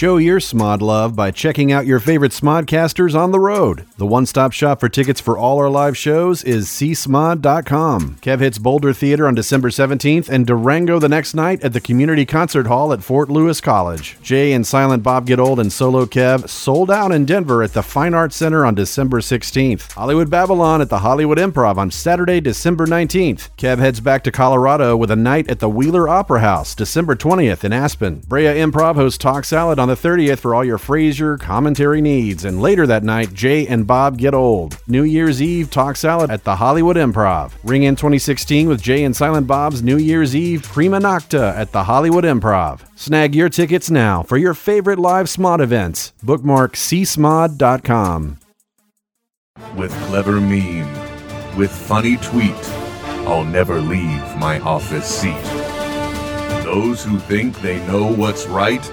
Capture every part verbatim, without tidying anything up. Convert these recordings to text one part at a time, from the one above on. Show your S M O D love by checking out your favorite SMODcasters on the road. The one-stop shop for tickets for all our live shows is c s mod dot com. Kev hits Boulder Theater on December seventeenth and Durango the next night at the Community Concert Hall at Fort Lewis College. Jay and Silent Bob Get Old and Solo Kev sold out in Denver at the Fine Arts Center on December sixteenth. Hollywood Babylon at the Hollywood Improv on Saturday, December nineteenth. Kev heads back to Colorado with a night at the Wheeler Opera House, December twentieth in Aspen. Brea Improv hosts Talk Salad on the thirtieth for all your Frasier commentary needs, and later that night, Jay and Bob Get Old. New Year's Eve Talk Salad at the Hollywood Improv. Ring in twenty sixteen with Jay and Silent Bob's New Year's Eve Prima Nocta at the Hollywood Improv. Snag your tickets now for your favorite live S M O D events. Bookmark c s mod dot com. With clever meme, with funny tweet, I'll never leave my office seat. Those who think they know what's right,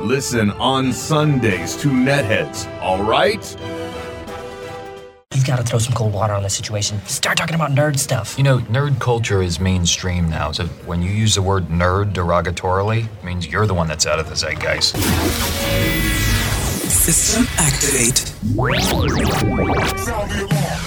listen on Sundays to Netheads, all right? You've got to throw some cold water on this situation. Start talking about nerd stuff. You know, nerd culture is mainstream now, so when you use the word nerd derogatorily, it means you're the one that's out of the zeitgeist. System activate. Sound the alarm.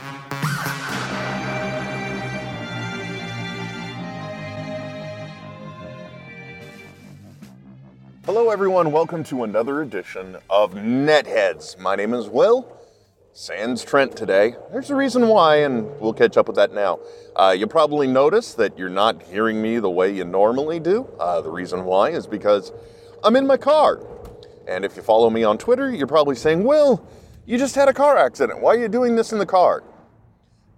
Hello, everyone. Welcome to another edition of Netheads. My name is Will. Sans Trent today. There's a reason why, and we'll catch up with that now. Uh, you'll probably notice that you're not hearing me the way you normally do. Uh, the reason why is because I'm in my car. And if you follow me on Twitter, you're probably saying, Will, you just had a car accident. Why are you doing this in the car?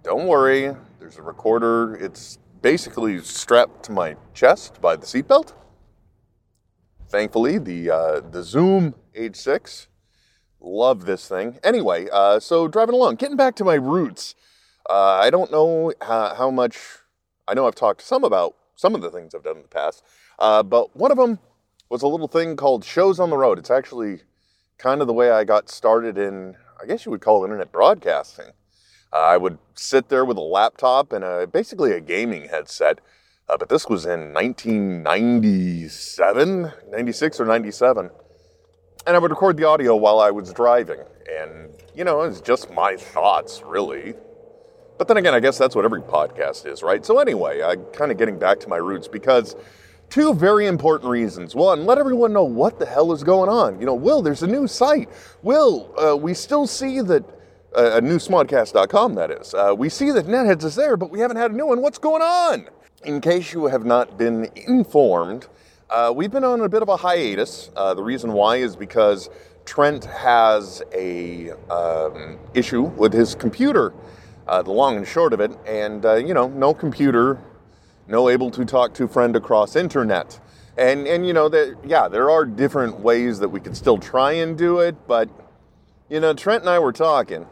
Don't worry. There's a recorder. It's basically strapped to my chest by the seatbelt. Thankfully, the uh, the Zoom H six, love this thing. Anyway, uh, so driving along, getting back to my roots. Uh, I don't know how, how much, I know I've talked some about some of the things I've done in the past, uh, but one of them was a little thing called Shows on the Road. It's actually kind of the way I got started in, I guess you would call it internet broadcasting. Uh, I would sit there with a laptop and a, basically a gaming headset. Uh, but this was in nineteen ninety-seven, ninety-six or ninety-seven. And I would record the audio while I was driving. And, you know, it was just my thoughts, really. But then again, I guess that's what every podcast is, right? So anyway, I'm kind of getting back to my roots because two very important reasons. One, let everyone know what the hell is going on. You know, Will, there's a new site. Will, uh, we still see that, uh, a new smodcast dot com, that is. Uh, we see that Netheads is there, but we haven't had a new one. What's going on? In case you have not been informed, uh, we've been on a bit of a hiatus. Uh, the reason why is because Trent has a um, issue with his computer, uh, the long and short of it. And, uh, you know, no computer, no able to talk to friend across internet. And, and you know, that yeah, there are different ways that we could still try and do it. But, you know, Trent and I were talking,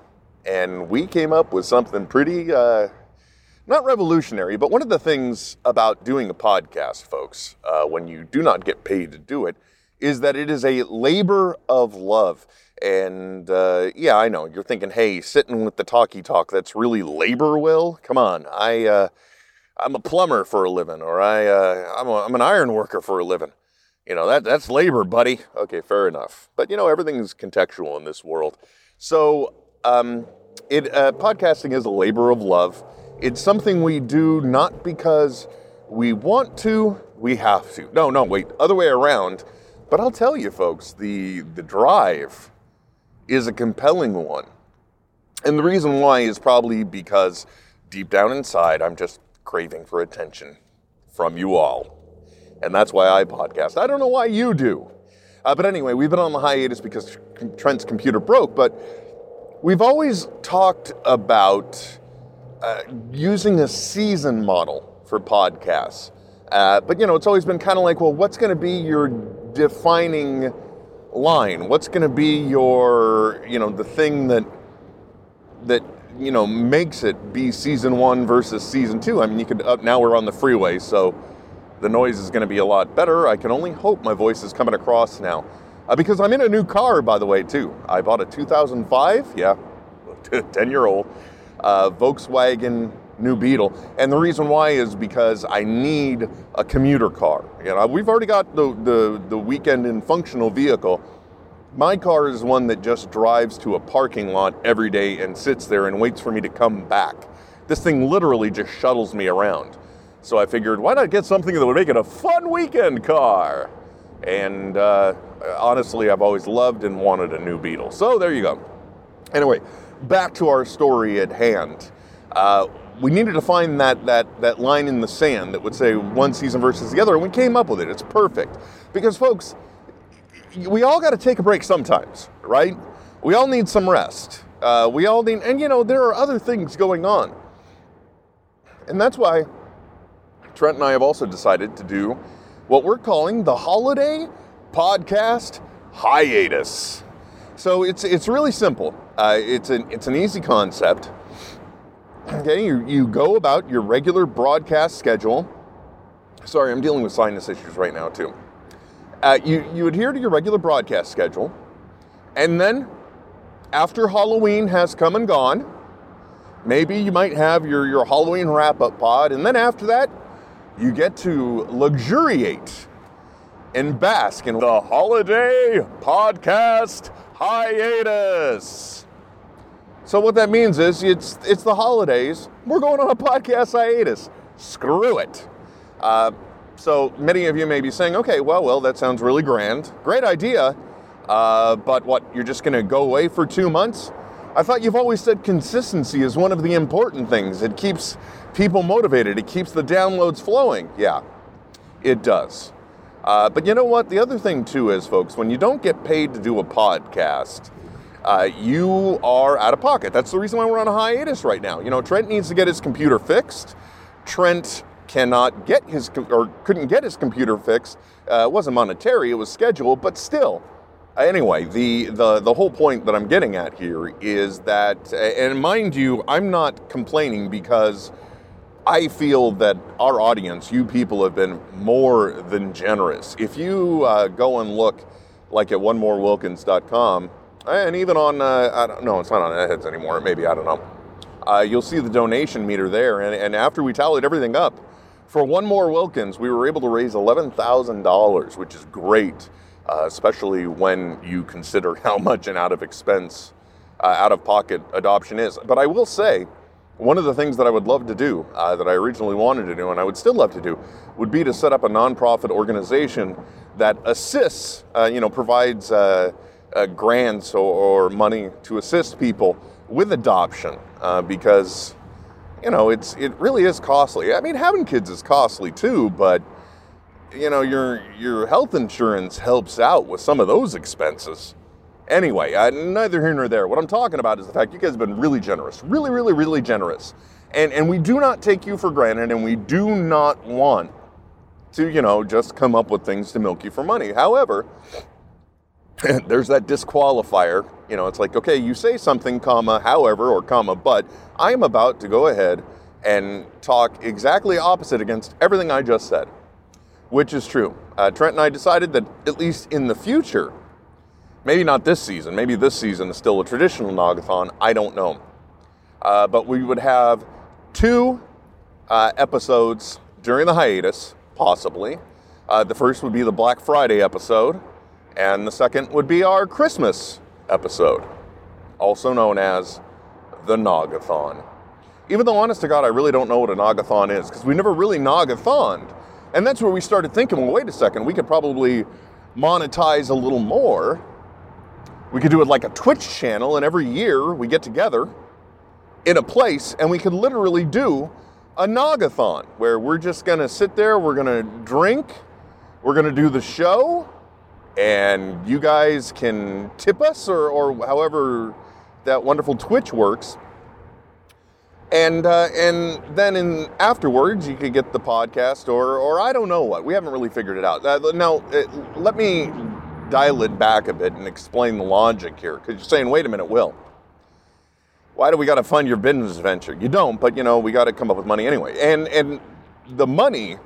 and we came up with something pretty... Uh, Not revolutionary, but one of the things about doing a podcast, folks, uh, when you do not get paid to do it, is that it is a labor of love. And uh, yeah, I know, you're thinking, hey, sitting with the talkie talk, that's really labor, Will? Come on, I, uh, I'm a plumber for a living, or I, uh, I'm, a, I'm an iron worker for a living. You know, that that's labor, buddy. Okay, fair enough. But you know, everything is contextual in this world. So um, it uh, podcasting is a labor of love. It's something we do not because we want to, we have to. No, no, wait, other way around. But I'll tell you, folks, the, the drive is a compelling one. And the reason why is probably because deep down inside, I'm just craving for attention from you all. And that's why I podcast. I don't know why you do. Uh, but anyway, we've been on the hiatus because Trent's computer broke. But we've always talked about... Uh, using a season model for podcasts. Uh, but, you know, it's always been kind of like, well, what's going to be your defining line? What's going to be your, you know, the thing that, that, you know, makes it be season one versus season two? I mean, you could, up, now we're on the freeway, so the noise is going to be a lot better. I can only hope my voice is coming across now. Uh, because I'm in a new car, by the way, too. I bought a two thousand five, yeah, ten-year-old, uh, Volkswagen New Beetle. And the reason why is because I need a commuter car. You know, we've already got the, the, the weekend and functional vehicle. My car is one that just drives to a parking lot every day and sits there and waits for me to come back. This thing literally just shuttles me around. So I figured, why not get something that would make it a fun weekend car? And uh, honestly, I've always loved and wanted a new Beetle. So there you go. Anyway, back to our story at hand. Uh, we needed to find that that that line in the sand that would say one season versus the other, and we came up with it. It's perfect. Because, folks, we all got to take a break sometimes, right? We all need some rest. Uh, we all need, and you know, there are other things going on. And that's why Trent and I have also decided to do what we're calling the Holiday Podcast Hiatus. So it's it's really simple. Uh, it's an it's an easy concept. Okay, you, you go about your regular broadcast schedule. Sorry, I'm dealing with sinus issues right now too. Uh, you you adhere to your regular broadcast schedule, and then after Halloween has come and gone, maybe you might have your your Halloween wrap-up pod, and then after that, you get to luxuriate and bask in the Holiday Podcast Hiatus. So what that means is it's it's the holidays. We're going on a podcast hiatus. Screw it. Uh, so many of you may be saying, okay, well, well, that sounds really grand. Great idea. Uh, but what, you're just going to go away for two months? I thought you've always said consistency is one of the important things. It keeps people motivated. It keeps the downloads flowing. Yeah, it does. Uh, but you know what? The other thing, too, is, folks, when you don't get paid to do a podcast, uh, you are out of pocket. That's the reason why we're on a hiatus right now. You know, Trent needs to get his computer fixed. Trent cannot get his, or couldn't get his computer fixed. Uh, it wasn't monetary. It was scheduled, but still. Anyway, the, the, the whole point that I'm getting at here is that, and mind you, I'm not complaining because I feel that our audience, you people, have been more than generous. If you uh, go and look, like at one more wilkins dot com, and even on, uh, I don't know, it's not on Edheads anymore, maybe, I don't know, uh, you'll see the donation meter there, and, and after we tallied everything up, for One More Wilkins, we were able to raise eleven thousand dollars, which is great. Uh, especially when you consider how much an out-of-expense, uh, out-of-pocket adoption is. But I will say, one of the things that I would love to do, uh, that I originally wanted to do, and I would still love to do, would be to set up a nonprofit organization that assists, uh, you know, provides uh, uh, grants or, or money to assist people with adoption, uh, because, you know, it's it really is costly. I mean, having kids is costly too, but you know, your your health insurance helps out with some of those expenses. Anyway, uh, neither here nor there. What I'm talking about is the fact you guys have been really generous. Really, really, really generous. And and we do not take you for granted, and we do not want to, you know, just come up with things to milk you for money. However, there's that disqualifier. You know, it's like, okay, you say something, comma, however, or comma, but I'm about to go ahead and talk exactly opposite against everything I just said. Which is true. Uh, Trent and I decided that at least in the future, maybe not this season, maybe this season is still a traditional Nogathon, I don't know. Uh, but we would have two uh, episodes during the hiatus, possibly. Uh, the first would be the Black Friday episode, and the second would be our Christmas episode, also known as the Nogathon. Even though, honest to God, I really don't know what a Nogathon is, because we never really Nogathoned. And that's where we started thinking, well, wait a second, we could probably monetize a little more. We could do it like a Twitch channel, and every year we get together in a place, and we could literally do a Nogathon, where we're just going to sit there, we're going to drink, we're going to do the show, and you guys can tip us, or, or however that wonderful Twitch works. And uh, and then in afterwards, you could get the podcast or or I don't know what. We haven't really figured it out. Uh, now, it, let me dial it back a bit and explain the logic here. Because you're saying, wait a minute, Will, why do we got to fund your business venture? You don't, but, you know, we got to come up with money anyway. And and the money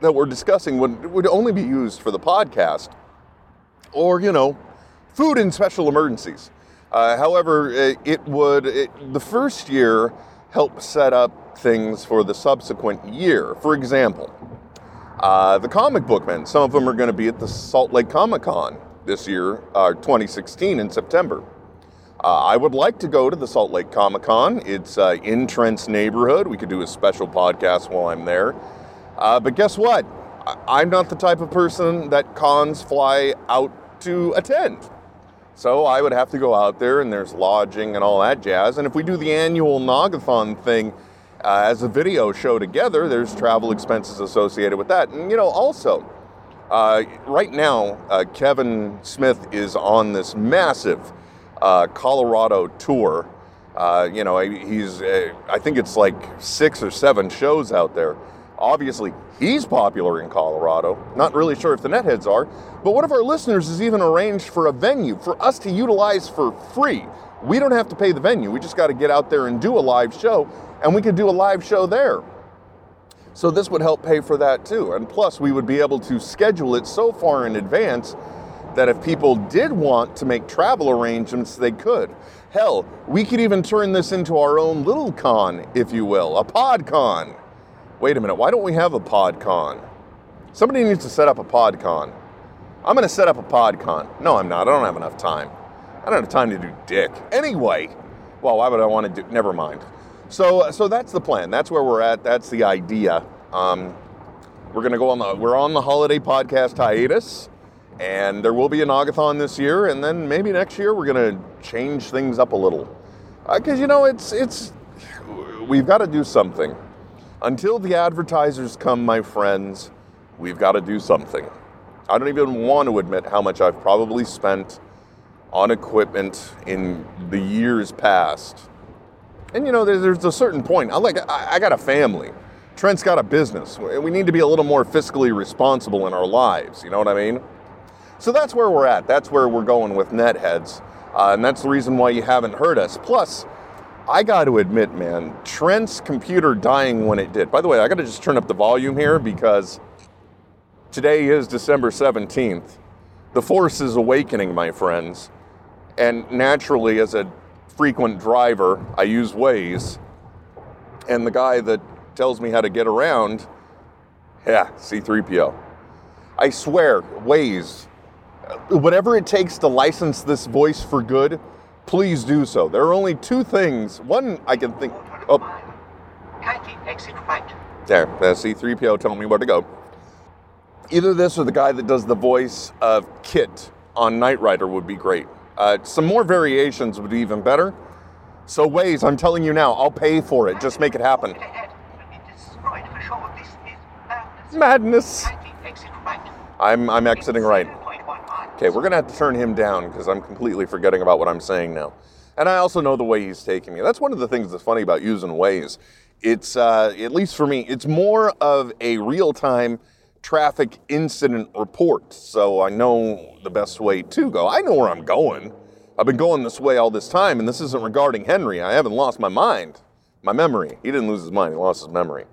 that we're discussing would, would only be used for the podcast or, you know, food in special emergencies. Uh, however, it, it would, it, the first year helped set up things for the subsequent year. For example, uh, the Comic Book Men, some of them are going to be at the Salt Lake Comic Con this year, uh, twenty sixteen in September. Uh, I would like to go to the Salt Lake Comic Con. It's uh, in Trent's neighborhood. We could do a special podcast while I'm there. Uh, but guess what? I- I'm not the type of person that cons fly out to attend. So I would have to go out there, and there's lodging and all that jazz. And if we do the annual Nogathon thing uh, as a video show together, there's travel expenses associated with that. And, you know, also, uh, right now, uh, Kevin Smith is on this massive Uh, Colorado tour. Uh, you know, he's, uh, I think it's like six or seven shows out there. Obviously, he's popular in Colorado. Not really sure if the netheads are, but one of our listeners has even arranged for a venue for us to utilize for free. We don't have to pay the venue. We just got to get out there and do a live show, and we could do a live show there. So this would help pay for that too. And plus, we would be able to schedule it so far in advance that if people did want to make travel arrangements, they could. Hell, we could even turn this into our own little con, if you will, a pod con. Wait a minute, why don't we have a pod con? Somebody needs to set up a pod con. I'm gonna set up a pod con. No, I'm not, I don't have enough time. I don't have time to do dick. Anyway, well, why would I wanna do, never mind. So so that's the plan, that's where we're at, that's the idea. Um, we're gonna go on the, we're on the holiday podcast hiatus. And there will be a Nogathon this year, and then maybe next year we're going to change things up a little. Because, uh, you know, it's it's we've got to do something. Until the advertisers come, my friends, we've got to do something. I don't even want to admit how much I've probably spent on equipment in the years past. And, you know, there's a certain point. I like I got a family. Trent's got a business. We need to be a little more fiscally responsible in our lives. You know what I mean? So that's where we're at. That's where we're going with Netheads. Uh, and that's the reason why you haven't heard us. Plus, I got to admit, man, Trent's computer dying when it did. By the way, I got to just turn up the volume here because today is December seventeenth. The Force is awakening, my friends. And naturally, as a frequent driver, I use Waze. And the guy that tells me how to get around, yeah, C three P O. I swear, Waze, whatever it takes to license this voice for good, please do so. There are only two things. One, I can think... Oh. Kindly exit right. There, that's C three P O telling me where to go. Either this or the guy that does the voice of Kit on Knight Rider would be great. Uh, some more variations would be even better. So Waze, I'm telling you now, I'll pay for it. Just make it happen. Madness. I'm, I'm exiting right. Okay, we're going to have to turn him down because I'm completely forgetting about what I'm saying now. And I also know the way he's taking me. That's one of the things that's funny about using Waze. It's, uh, at least for me, it's more of a real-time traffic incident report. So I know the best way to go. I know where I'm going. I've been going this way all this time, and this isn't regarding Henry. I haven't lost my mind, my memory. He didn't lose his mind. He lost his memory.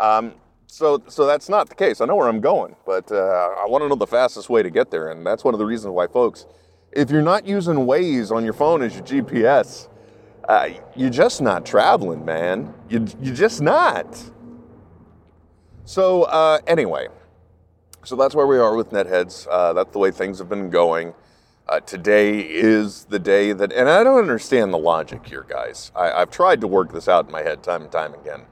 Um... So so that's not the case. I know where I'm going, but uh, I want to know the fastest way to get there. And that's one of the reasons why, folks, if you're not using Waze on your phone as your G P S, uh, you're just not traveling, man. You, you're just not. So uh, anyway, so that's where we are with Netheads. Uh, that's the way things have been going. Uh, today is the day that, and I don't understand the logic here, guys. I, I've tried to work this out in my head time and time again.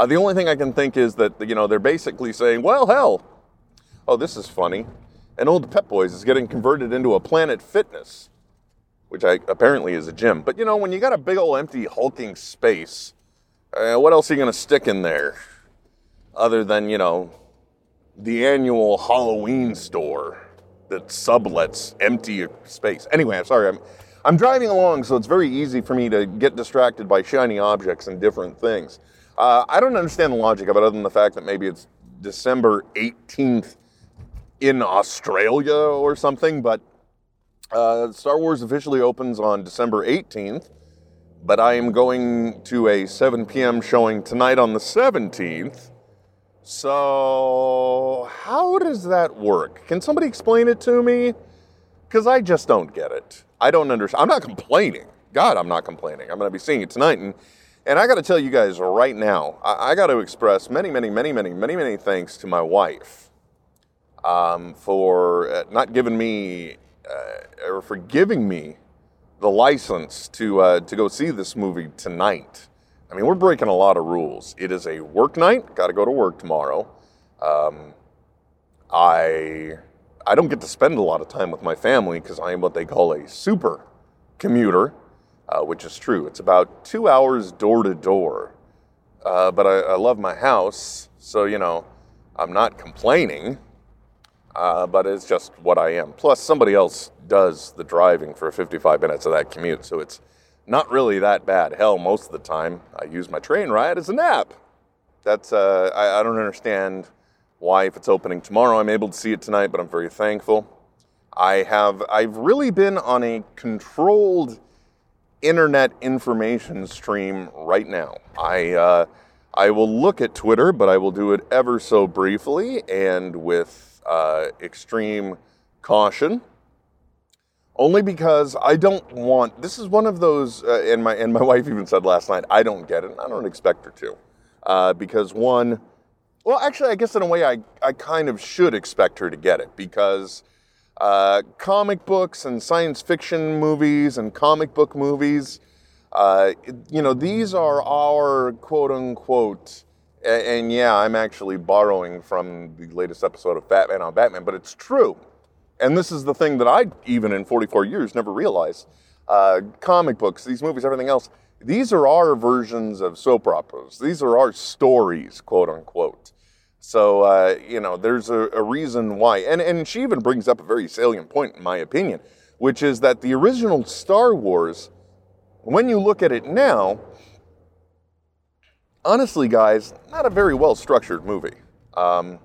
Uh, the only thing I can think is that, you know, they're basically saying, well, hell, oh, this is funny. An old Pep Boys is getting converted into a Planet Fitness, which I, apparently is a gym. But, you know, when you got a big old empty hulking space, uh, what else are you going to stick in there other than, you know, the annual Halloween store that sublets empty space? Anyway, I'm sorry, I'm, I'm driving along, so it's very easy for me to get distracted by shiny objects and different things. Uh, I don't understand the logic of it other than the fact that maybe it's December eighteenth in Australia or something, but uh, Star Wars officially opens on December eighteenth, but I am going to a seven p.m. showing tonight on the seventeenth. So how does that work? Can somebody explain it to me? Because I just don't get it. I don't understand. I'm not complaining. God, I'm not complaining. I'm going to be seeing it tonight. And, and I got to tell you guys right now, I, I got to express many, many, many, many, many, many thanks to my wife um, for not giving me, uh, or for giving me the license to uh, to go see this movie tonight. I mean, we're breaking a lot of rules. It is a work night. Got to go to work tomorrow. Um, I... I don't get to spend a lot of time with my family because I am what they call a super commuter, uh, which is true. It's about two hours door to door, uh, but I, I love my house, so, you know, I'm not complaining, uh, but it's just what I am. Plus, somebody else does the driving for fifty-five minutes of that commute, so it's not really that bad. Hell, most of the time, I use my train ride as a nap. That's, uh, I, I don't understand why, if it's opening tomorrow, I'm able to see it tonight, but I'm very thankful. I have, I've really been on a controlled internet information stream right now. I, uh, I will look at Twitter, but I will do it ever so briefly and with uh, extreme caution, only because I don't want, this is one of those, uh, and my and my wife even said last night, I don't get it, and I don't expect her to, uh, because one, Well, actually, I guess in a way I, I kind of should expect her to get it, because uh, comic books and science fiction movies and comic book movies, uh, you know, these are our quote-unquote, and, and yeah, I'm actually borrowing from the latest episode of Batman on Batman, but it's true. And this is the thing that I, even in forty-four years, never realized. Uh, comic books, these movies, everything else, these are our versions of soap operas. These are our stories, quote-unquote. So, uh, you know, there's a, a reason why. And, and she even brings up a very salient point, in my opinion, which is that the original Star Wars, when you look at it now, honestly, guys, not a very well-structured movie. Um,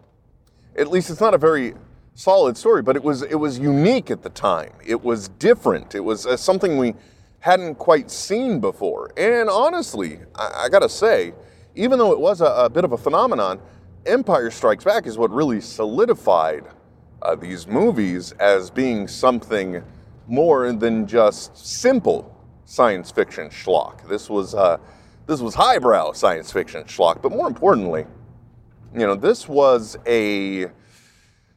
at least it's not a very solid story, but it was, it was unique at the time. It was different. It was uh, something we hadn't quite seen before. And honestly, I, I gotta say, even though it was a, a bit of a phenomenon, Empire Strikes Back is what really solidified uh, these movies as being something more than just simple science fiction schlock. This was uh, this was highbrow science fiction schlock, but more importantly, you know, this was a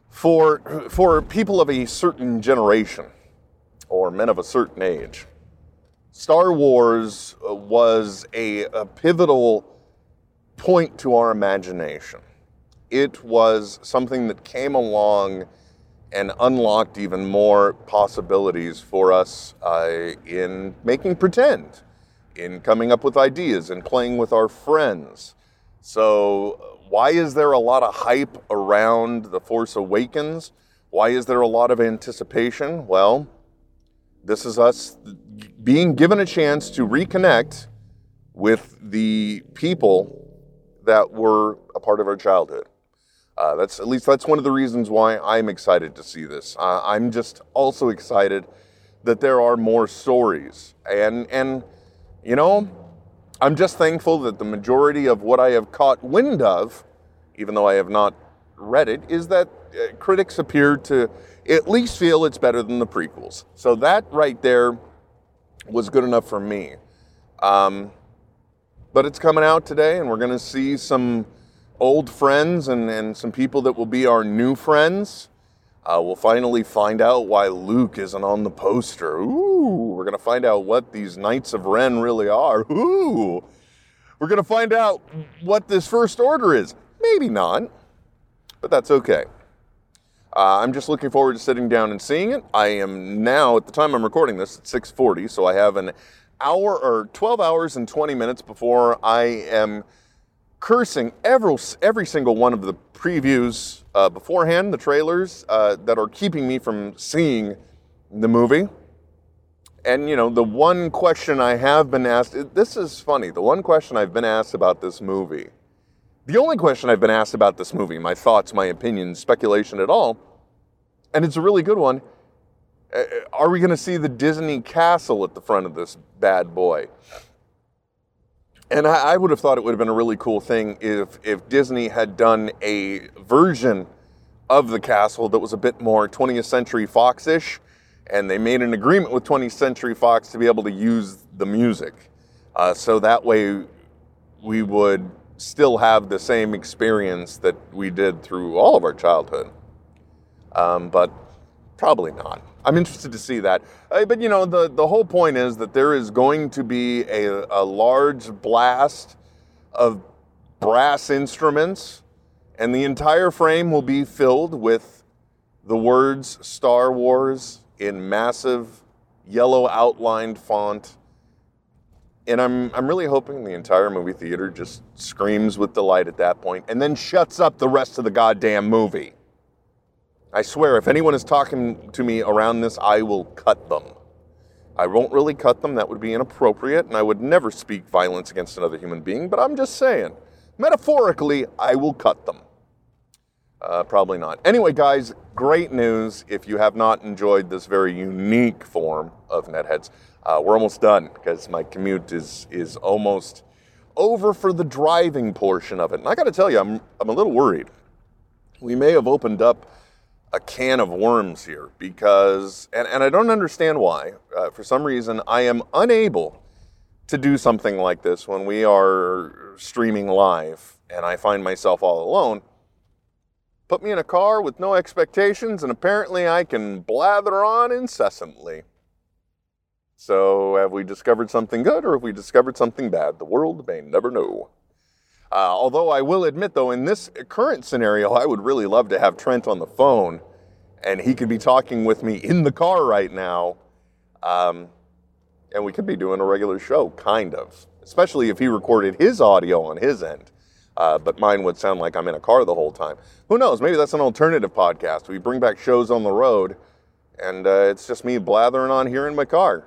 for for people of a certain generation or men of a certain age. Star Wars was a, a pivotal point to our imagination. It was something that came along and unlocked even more possibilities for us uh, in making pretend, in coming up with ideas, in playing with our friends. So why is there a lot of hype around The Force Awakens? Why is there a lot of anticipation? Well, this is us being given a chance to reconnect with the people that were a part of our childhood. Uh, that's at least that's one of the reasons why I'm excited to see this. Uh, I'm just also excited that there are more stories, and and you know, I'm just thankful that the majority of what I have caught wind of, even though I have not read it, is that uh, critics appear to at least feel it's better than the prequels. So that right there was good enough for me. Um, But it's coming out today, and we're going to see some old friends and, and some people that will be our new friends. Uh, we'll finally find out why Luke isn't on the poster. Ooh, we're going to find out what these Knights of Ren really are. Ooh, we're going to find out what this First Order is. Maybe not, but that's okay. Uh, I'm just looking forward to sitting down and seeing it. I am now, at the time I'm recording this, at six forty, so I have an hour or twelve hours and twenty minutes before I am cursing every, every single one of the previews uh, beforehand, the trailers uh, that are keeping me from seeing the movie. And, you know, the one question I have been asked, this is funny, the one question I've been asked about this movie, the only question I've been asked about this movie, my thoughts, my opinions, speculation at all, and it's a really good one. Are we going to see the Disney castle at the front of this bad boy? And I, I would have thought it would have been a really cool thing if if Disney had done a version of the castle that was a bit more twentieth century fox-ish, and they made an agreement with twentieth century fox to be able to use the music. Uh, so that way we would still have the same experience that we did through all of our childhood. Um, but probably not. I'm interested to see that. Uh, but, you know, the, the whole point is that there is going to be a, a large blast of brass instruments, and the entire frame will be filled with the words Star Wars in massive yellow outlined font. And I'm I'm really hoping the entire movie theater just screams with delight at that point and then shuts up the rest of the goddamn movie. I swear, if anyone is talking to me around this, I will cut them. I won't really cut them. That would be inappropriate, and I would never speak violence against another human being, but I'm just saying, metaphorically, I will cut them. Uh, probably not. Anyway, guys, great news if you have not enjoyed this very unique form of Netheads. Uh, we're almost done because my commute is is almost over for the driving portion of it. And I got to tell you, I'm I'm a little worried. We may have opened up a can of worms here because, and, and I don't understand why, uh, for some reason, I am unable to do something like this when we are streaming live and I find myself all alone. Put me in a car with no expectations and apparently I can blather on incessantly. So have we discovered something good or have we discovered something bad? The world may never know. Uh, although I will admit, though, in this current scenario, I would really love to have Trent on the phone, and he could be talking with me in the car right now, um, and we could be doing a regular show, kind of, especially if he recorded his audio on his end, uh, but mine would sound like I'm in a car the whole time. Who knows? Maybe that's an alternative podcast. We bring back Shows on the Road, and uh, it's just me blathering on here in my car,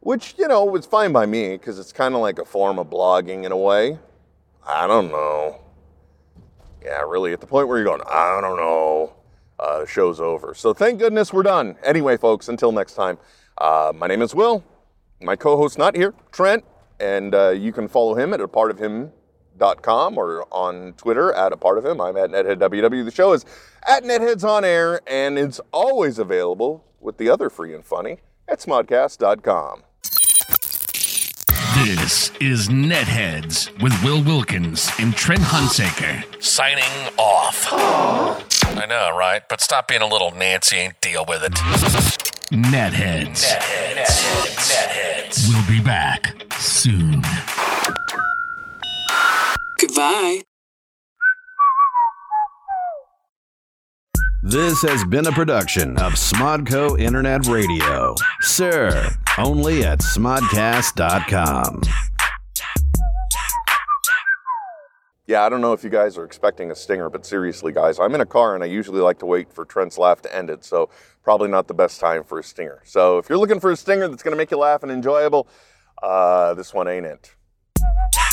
which, you know, is fine by me because it's kind of like a form of blogging in a way. I don't know. Yeah, really, at the point where you're going, I don't know, uh, the show's over. So thank goodness we're done. Anyway, folks, until next time, uh, my name is Will. My co-host's not here, Trent, and uh, you can follow him at a part of him dot com or on Twitter at a part of him. I'm at netheadww. The show is at Netheads on Air, and it's always available with the other free and funny at smodcast dot com. This is Netheads with Will Wilkins and Trent Hunsaker. Signing off. Aww. I know, right? But stop being a little Nancy and deal with it. Netheads. Netheads. Netheads. Netheads. We'll be back soon. Goodbye. This has been a production of Smodco Internet Radio. Sir, only at smodcast dot com. Yeah, I don't know if you guys are expecting a stinger, but seriously, guys, I'm in a car and I usually like to wait for Trent's laugh to end it, so probably not the best time for a stinger. So if you're looking for a stinger that's going to make you laugh and enjoyable, uh, this one ain't it.